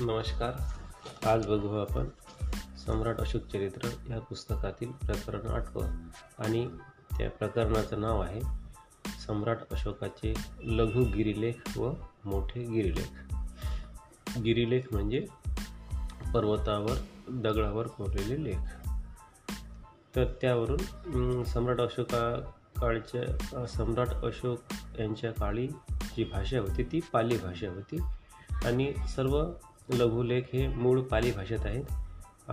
नमस्कार. आज बघू आपण सम्राट अशोक चरित्र या पुस्तकातील प्रकरण 8वे आणि त्या प्रकरणाचं नाव आहे सम्राट अशोकाचे लघु गिरिलेख व मोठे गिरिलेख. गिरिलेख म्हणजे पर्वतावर दगडावर कोरलेले लेख. तर त्यावरून सम्राट अशोक यांच्या काळी जी भाषा होती ती पाली भाषा होती आणि सर्व लघुलेख हे मूळ पाली भाषेत आहेत.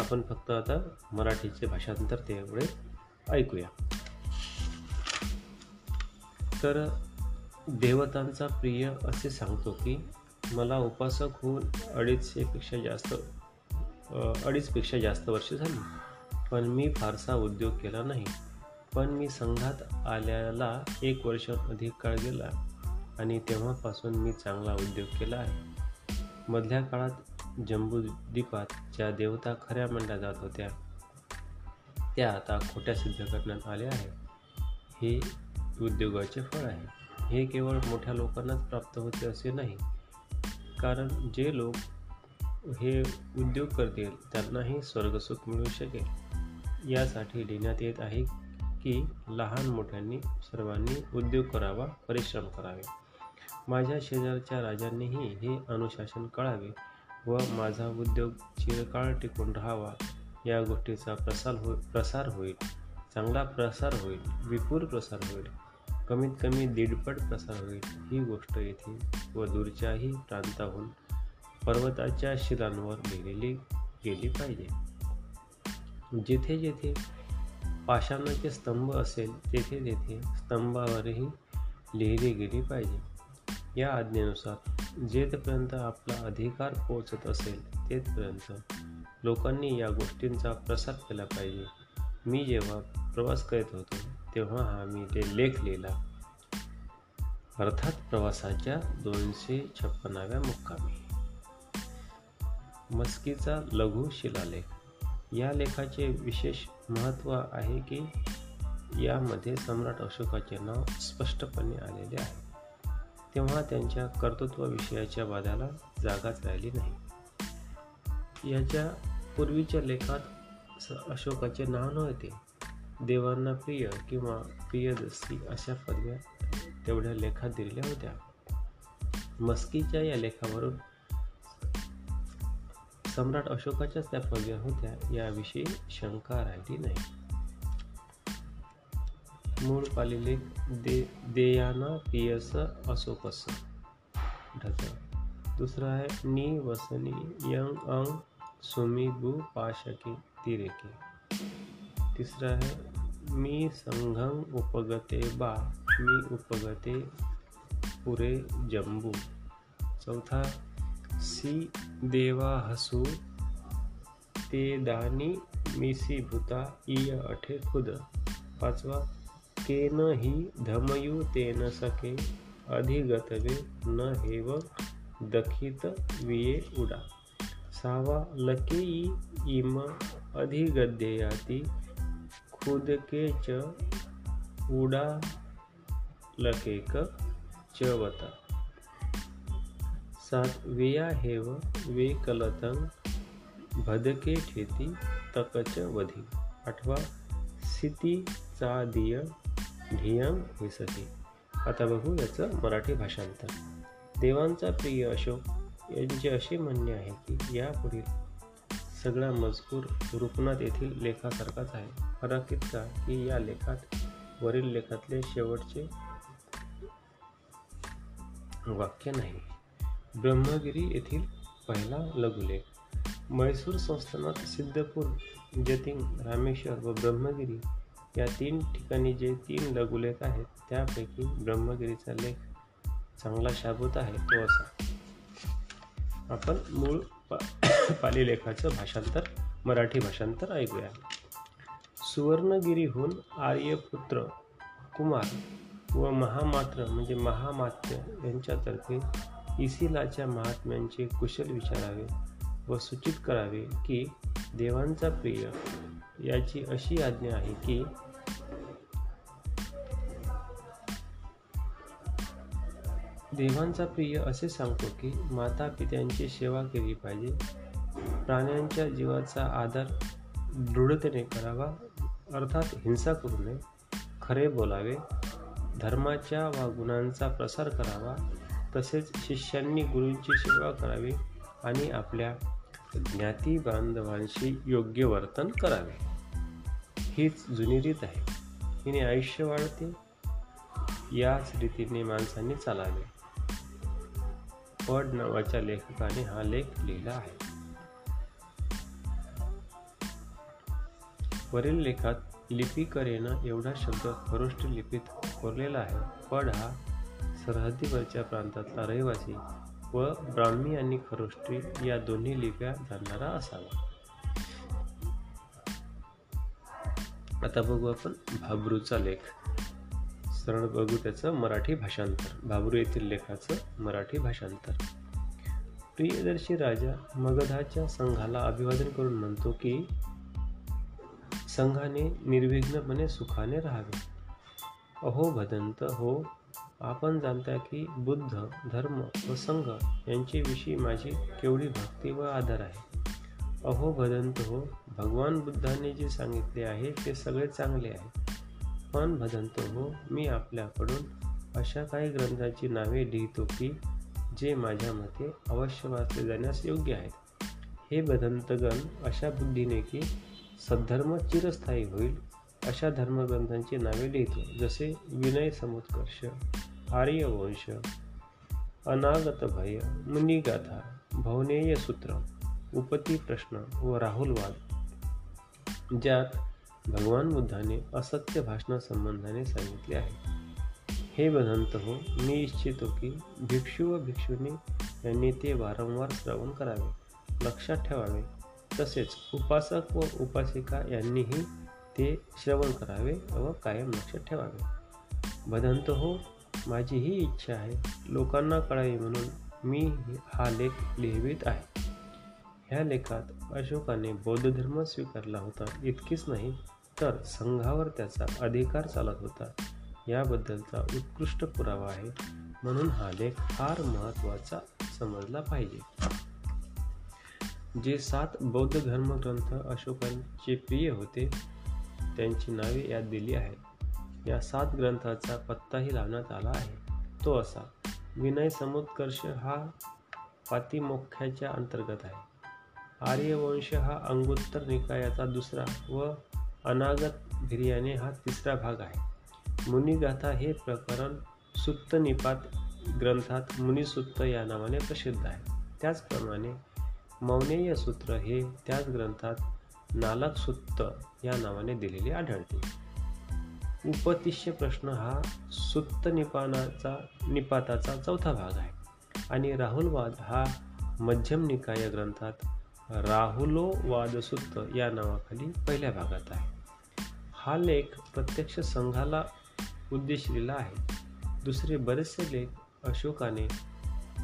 आपण फक्त आता मराठीचे भाषांतर त्यामुळे ऐकूया. तर देवतांचा प्रिय असे सांगतो की मला उपासक होऊन अडीचपेक्षा जास्त वर्ष झाली, पण मी फारसा उद्योग केला नाही. पण मी संघात आल्याला 1 वर्ष अधिक काळ गेला आणि तेव्हापासून मी चांगला उद्योग केला आहे. मधल्या काळात जंबु दीपात ज्या देवता खऱ्या मानल्या जात होत्या त्या आता खोट्या सिद्ध करण्यात आल्या आहेत. हे उद्योगाचे फळ आहे. हे केवळ मोठ्या लोकांनाच प्राप्त होते असे नाही, कारण जे लोक हे उद्योग करतील त्यांनाही स्वर्गसुख मिळू शकेल. यासाठी लिहिण्यात येत आहे की लहान मोठ्यांनी सर्वांनी उद्योग करावा, परिश्रम करावे. माझ्या शेजारच्या राजांनीही हे अनुशासन कळावे व माझा उद्योग चिरकाळ टिकून राहावा. या गोष्टीचा प्रसार होईल, चांगला प्रसार होईल, विपुल प्रसार होईल, कमीत कमी 1.5 पट प्रसार होईल. ही गोष्ट येथे व दूरच्याही प्रांताहून पर्वताच्या शिलांवर लिहिलेली गेली पाहिजे. जिथे जिथे पाषाणाचे स्तंभ असेल तेथे तेथे स्तंभावरही लिहिली गेली पाहिजे. या आज्ञेनुसार जेथपर्यंत आपला अधिकार पोचत असेल तेथपर्यंत लोकांनी या गोष्टींचा प्रसार केला पाहिजे. मी जेव्हा प्रवास करत होतो तेव्हा हा मी ते लेख लिहिला. अर्थात प्रवासाच्या 256व्या मुक्कामी. मस्कीचा लघु शिलालेख. या लेखाचे विशेष महत्त्व आहे की यामध्ये सम्राट अशोकाचे नाव स्पष्टपणे आलेले आहे, तेव्हा त्यांच्या कर्तृत्वविषयाच्या वादाला जागाच राहिली नाही. याच्या पूर्वीच्या लेखात अशोकाचे नाव नव्हते. देवांना प्रिय किंवा प्रियदर्शी अशा पदव्या तेवढ्या लेखात दिलेल्या होत्या. मस्कीच्या या लेखावरून सम्राट अशोकाच्याच त्या पदव्या होत्या याविषयी शंका राहिली नाही. मूळ पालिलेख देयाना पियस असोकस ढसा. दुसरा आहे नी वसनी यंग अंग सुमी गु पाशके तिरेके. तिसरा आहे मी संघं उपगते बा मी उपगते पुरे जंबू. चौथा सी देवा हसू ते दानी मिसी भूता इय अठे खुद. पाचवा केन ही धमयू तेन सके अधिगतवे न हेव दखित विये उडा. सावा लके इम अधिगद्ययाति खुद के च उडा लकेक च वता. सात वेया हेव वे कलतंग भदके ठेती तकच वधी. आठवा सिती चा दिय ढियम हे सती. आता बघू याचं मराठी भाषांतर. देवांचा प्रिय अशोक यांचे असे म्हणणे आहे की यापुढील सगळा मजकूर रूपनाथ येथील लेखासारखाच आहे. फरक इतका की या लेखात वरील लेखातले शेवटचे वाक्य नाही. ब्रह्मगिरी येथील पहिला लघुलेख. मैसूर संस्थानात सिद्धपूर, जतिंग, रामेश्वर व ब्रह्मगिरी या 3 ठिकाणी जे 3 लघुलेख आहेत त्यापैकी ब्रह्मगिरीचा लेख चांगला शाबूत आहे तो असा. आपण मूळ पाली लेखाचं भाषांतर मराठी भाषांतर ऐकूया. सुवर्णगिरीहून आर्यपुत्र, कुमार व महामात्र म्हणजे महामात्र यांच्यातर्फे इसिलाच्या महात्म्यांचे कुशल विचारावे व सूचित करावे की देवांचा प्रिय याची अशी आज्ञा आहे की देवांचा प्रिय असे सांगतो की माता पित्यांची सेवा केली पाहिजे, प्राण्यांच्या जीवाचा आदर दृढतेने करावा, अर्थात हिंसा करू नये, खरे बोलावे, धर्माच्या वा गुणांचा प्रसार करावा, तसेच शिष्यांनी गुरूंची सेवा करावी आणि आपल्या ज्ञाती बांधवांशी योग्य वर्तन करावे. हीच जुनी रीत आहे, हिने आयुष्य वाढते. याच रीतीने माणसाने चालावे. पड नावाच्या लेखकाने हा लेख लिहिला आहे. वरील लेखात लिपिकरेनं एवढा शब्द खरोष्टी लिपीत कोरलेला आहे. पड हा सरहद्दीवरच्या प्रांतातला रहिवासी व ब्राह्मी आणि खरोष्टी या दोन्ही लिप्या जाणणारा असावा. आता बघू आपण भाबरूचा लेख. सरळ बघू त्याचं मराठी भाषांतर. भाबरू येथील लेखाचं मराठी भाषांतर. प्रियदर्शी राजा मगधाच्या संघाला अभिवादन करून म्हणतो की संघाने निर्विघ्नपणे सुखाने राहावे. अहो भदंत हो, आपण जाणता की बुद्ध, धर्म व संघ यांच्याविषयी माझी केवढी भक्ती व आदर आहे. अहो भदंत हो, भगवान बुद्धाने जे सांगितले आहे ते सगळे चांगले आहे. पण भदंत हो, मी आपल्याकडून अशा काही ग्रंथाची नावे लिहितो की जे माझ्या मते अवश्य वाचले जाण्यास योग्य आहेत. हे भदंतगण अशा बुद्धीने की सद्धर्म चिरस्थायी होईल अशा धर्मग्रंथांची नावे लिहितो, जसे विनय समुत्कर्ष, आर्य वंश, अनागत भय, मुनी कथा, भवनेय सूत्र, उपति प्रश्न व राहुल वाद, ज्यात भगवान बुद्धाने असत्य भाषणासंबंधाने सांगितले आहे. हे भदंत हो, मी इच्छितो की भिक्षू व भिक्षुणी यांनी ते वारंवार श्रवण करावे, लक्षात ठेवावे, तसेच उपासक व उपासिका यांनीही ते श्रवण करावे व कायम लक्षात ठेवावे. भदंत हो, माझी ही इच्छा आहे, लोकांना कळावी म्हणून मी हा लेख लिहित आहे. ह्या लेखात अशोकाने बौद्ध धर्म स्वीकारला होता इतकीच नाही तर संघावर त्याचा अधिकार चालत होता याबद्दलचा उत्कृष्ट पुरावा आहे. म्हणून हा लेख फार महत्त्वाचा समजला पाहिजे. जे 7 बौद्ध धर्मग्रंथ अशोकांचे प्रिय होते त्यांची नावे यात दिली आहेत. या 7 ग्रंथाचा पत्ताही लावण्यात आला आहे. तो असा: विनय समुत्कर्ष हा पातीमोख्याच्या अंतर्गत आहे. आर्यवंश हा अंगुत्तर निकायाचा 2रा व अनागत भय्याने हा 3रा भाग आहे. मुनिगाथा हे प्रकरण सुत्तनिपात ग्रंथात मुनिसूत्त या नावाने प्रसिद्ध आहे. त्याचप्रमाणे मौनेयसूत्र हे त्याच ग्रंथात नालकसूत्त या नावाने दिलेले आढळते. उपति प्रश्न हा सुत्तनिपाताचा 4था भाग आहे. आणि राहुल वाद हा मध्यम निकाय ग्रंथात राहुलो वाद सुत्त या नावाखाली पहिल्या भागात आहे. हा लेख प्रत्यक्ष संघाला उद्देशलेला आहे. दुसरे बरेचसे लेख अशोकाने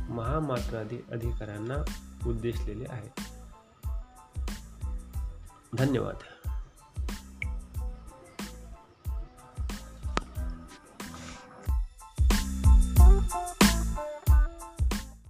महामात्रादी अधिकाऱ्यांना उद्देशलेले आहे. धन्यवाद.